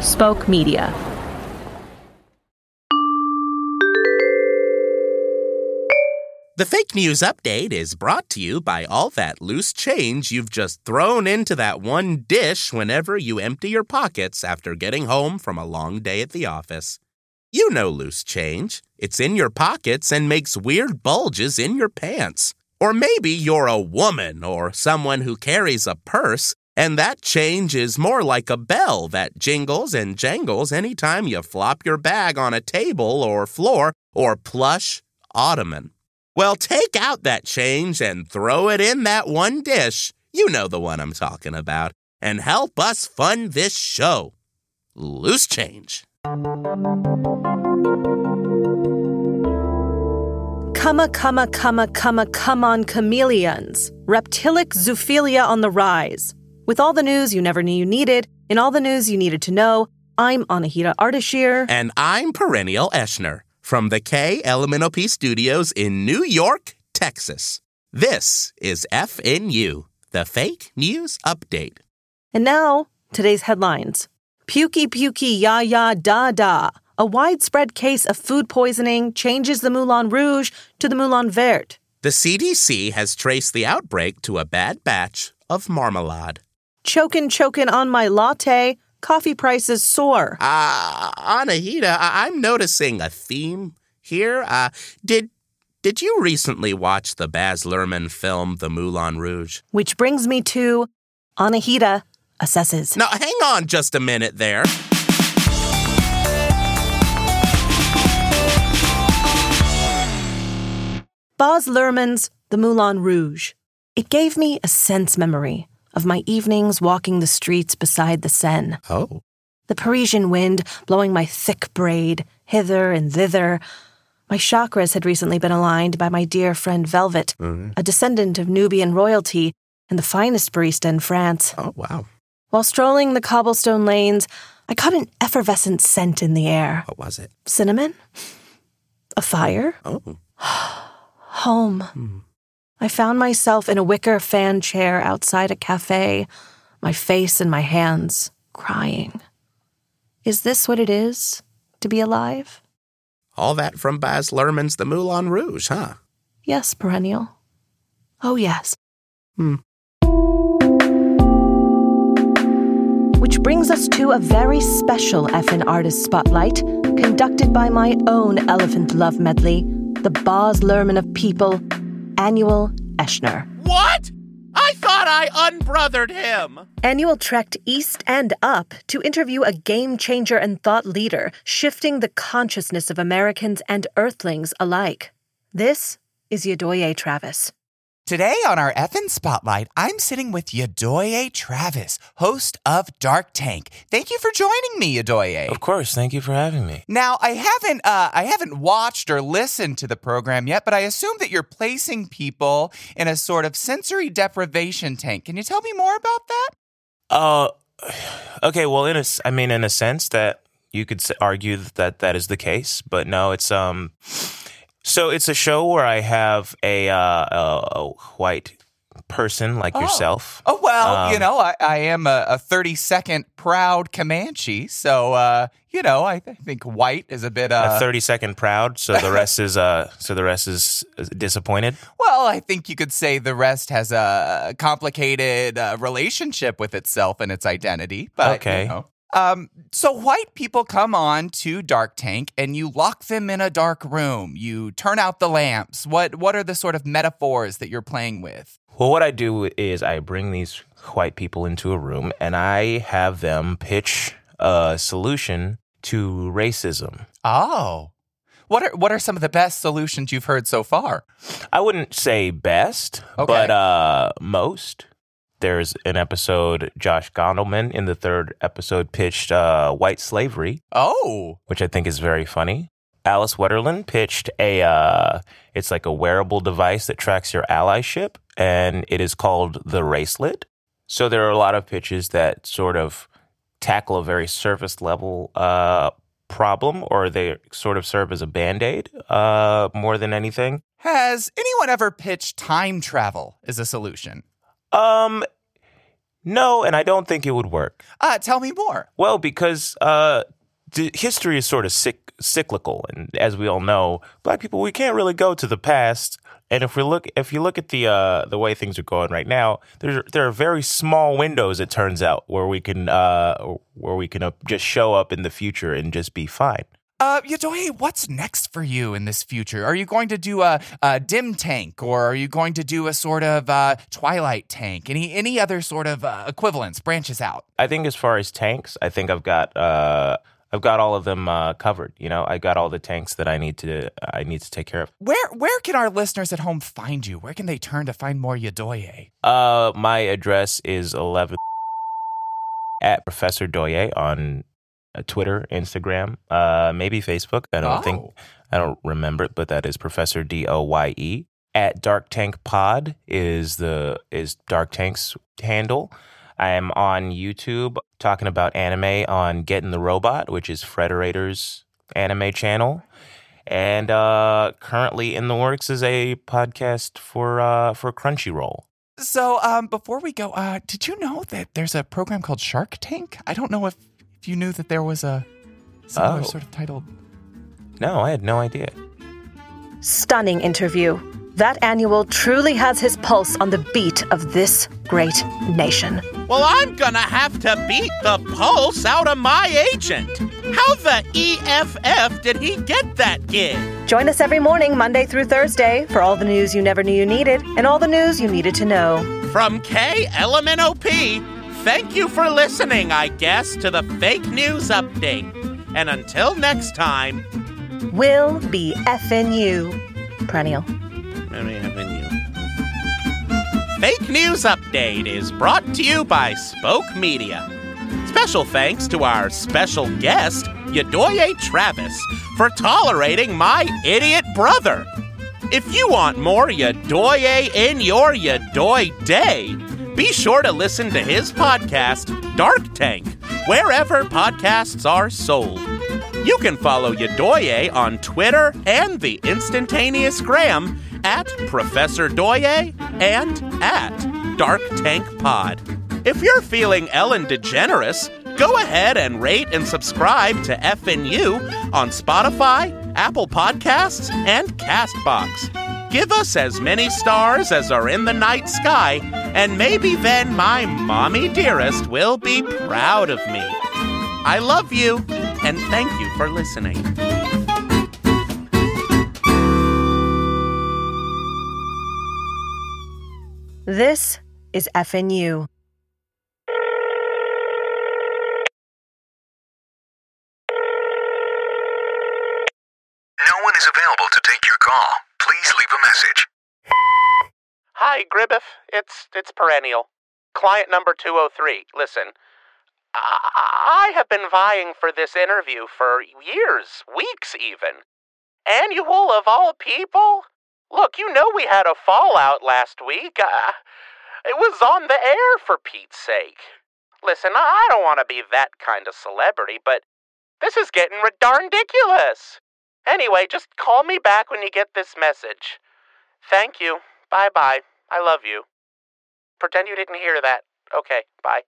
Spoke Media. The Fake News Update is brought to you by all that loose change you've just thrown into that one dish whenever you empty your pockets after getting home from a long day at the office. You know loose change. It's in your pockets and makes weird bulges in your pants. Or maybe you're a woman or someone who carries a purse, and that change is more like a bell that jingles and jangles anytime you flop your bag on a table or floor or plush ottoman. Well, take out that change and throw it in that one dish, you know the one I'm talking about, and help us fund this show. Loose change. Cumma, cumma, cumma, cumma, come on chameleons. Reptilic zoophilia on the rise. With all the news you never knew you needed, in all the news you needed to know, I'm Anahita Artashir. And I'm Perennial Eschner. From the KLMNOP studios in New York, Texas, this is FNU, the Fake News Update. And now, today's headlines. Pukey, pukey, ya, ya, da, da. A widespread case of food poisoning changes the Moulin Rouge to the Moulin Vert. The CDC has traced the outbreak to a bad batch of marmalade. Chokin', chokin' on my latte. Coffee prices soar. Anahita, I'm noticing a theme here. Did you recently watch the Baz Luhrmann film, The Moulin Rouge? Which brings me to Anahita Assesses. Now, hang on just a minute there. Baz Luhrmann's The Moulin Rouge. It gave me a sense memory of my evenings walking the streets beside the Seine. Oh. The Parisian wind blowing my thick braid hither and thither. My chakras had recently been aligned by my dear friend Velvet, a descendant of Nubian royalty and the finest barista in France. Oh, wow. While strolling the cobblestone lanes, I caught an effervescent scent in the air. What was it? Cinnamon? A fire? Oh. Home. Mm. I found myself in a wicker fan chair outside a cafe, my face in my hands, crying. Is this what it is to be alive? All that from Baz Luhrmann's The Moulin Rouge, huh? Yes, Perennial. Oh, yes. Hmm. Which brings us to a very special FN Artist Spotlight, conducted by my own Elephant Love Medley, the Baz Luhrmann of People, Annual Eschner. What? I thought I unbrothered him. Annual trekked east and up to interview a game changer and thought leader, shifting the consciousness of Americans and Earthlings alike. This is Yedoye Travis. Today on our FN Spotlight, I'm sitting with Yedoye Travis, host of Dark Tank. Thank you for joining me, Yedoye. Of course, thank you for having me. Now, I haven't watched or listened to the program yet, but I assume that you're placing people in a sort of sensory deprivation tank. Can you tell me more about that? Okay. Well, in a sense that you could argue that is the case, but no, it's So it's a show where I have a white person like yourself. Oh, well, I am a 32nd proud Comanche. So, I think white is a bit... a 32nd proud, so the rest is disappointed. Well, I think you could say the rest has a complicated relationship with itself and its identity. But, okay. So white people come on to Dark Tank and you lock them in a dark room. You turn out the lamps. What are the sort of metaphors that you're playing with? Well, what I do is I bring these white people into a room and I have them pitch a solution to racism. Oh. What are some of the best solutions you've heard so far? I wouldn't say best, but most. There's an episode, Josh Gondelman in the third episode pitched white slavery. Oh. Which I think is very funny. Alice Wetterlund pitched it's like a wearable device that tracks your allyship, and it is called the Racelet. So there are a lot of pitches that sort of tackle a very surface level problem, or they sort of serve as a Band-Aid more than anything. Has anyone ever pitched time travel as a solution? No, and I don't think it would work. Tell me more. Well, because history is sort of cyclical, and as we all know, black people, we can't really go to the past. And if you look at the way things are going right now, there are very small windows, it turns out, where we can just show up in the future and just be fine. Yedoye, what's next for you in this future? Are you going to do a dim tank, or are you going to do a sort of Twilight tank? Any other sort of equivalents, branches out? I think as far as tanks, I think I've got all of them covered. You know, I got all the tanks that I need to take care of. Where can our listeners at home find you? Where can they turn to find more Yedoye? My address is 11 at Professor Doye on Twitter, Instagram, maybe Facebook. I don't remember, but that is Professor Doye. At Dark Tank Pod is Dark Tank's handle. I am on YouTube talking about anime on Getting the Robot, which is Frederator's anime channel. And currently in the works is a podcast for Crunchyroll. So before we go, did you know that there's a program called Shark Tank? I don't know if you knew that there was a similar sort of title. No, I had no idea. Stunning interview. That annual truly has his pulse on the beat of this great nation. Well, I'm gonna have to beat the pulse out of my agent. How the EFF did he get that gig? Join us every morning, Monday through Thursday, for all the news you never knew you needed and all the news you needed to know. From KLMNOP, thank you for listening, I guess, to the fake news update. And until next time, we'll be effing you. Perennial. Fake News Update is brought to you by Spoke Media. Special thanks to our special guest, Yedoye Travis, for tolerating my idiot brother. If you want more Yedoye in your Yedoye day, be sure to listen to his podcast, Dark Tank, wherever podcasts are sold. You can follow Yedoye on Twitter and the Instantaneous Gram at Professor Doye and at Dark Tank Pod. If you're feeling Ellen DeGeneres, go ahead and rate and subscribe to FNU on Spotify, Apple Podcasts, and Castbox. Give us as many stars as are in the night sky, and maybe then my mommy dearest will be proud of me. I love you, and thank you for listening. This is FNU. No one is available to take your call. Please leave a message. Hi, Gribbeth. It's Perennial. Client number 203. Listen, I have been vying for this interview for years, weeks even. Annual of all people? Look, you know we had a fallout last week. It was on the air, for Pete's sake. Listen, I don't want to be that kind of celebrity, but this is getting redarndiculous. Anyway, just call me back when you get this message. Thank you. Bye-bye. I love you. Pretend you didn't hear that. Okay, bye.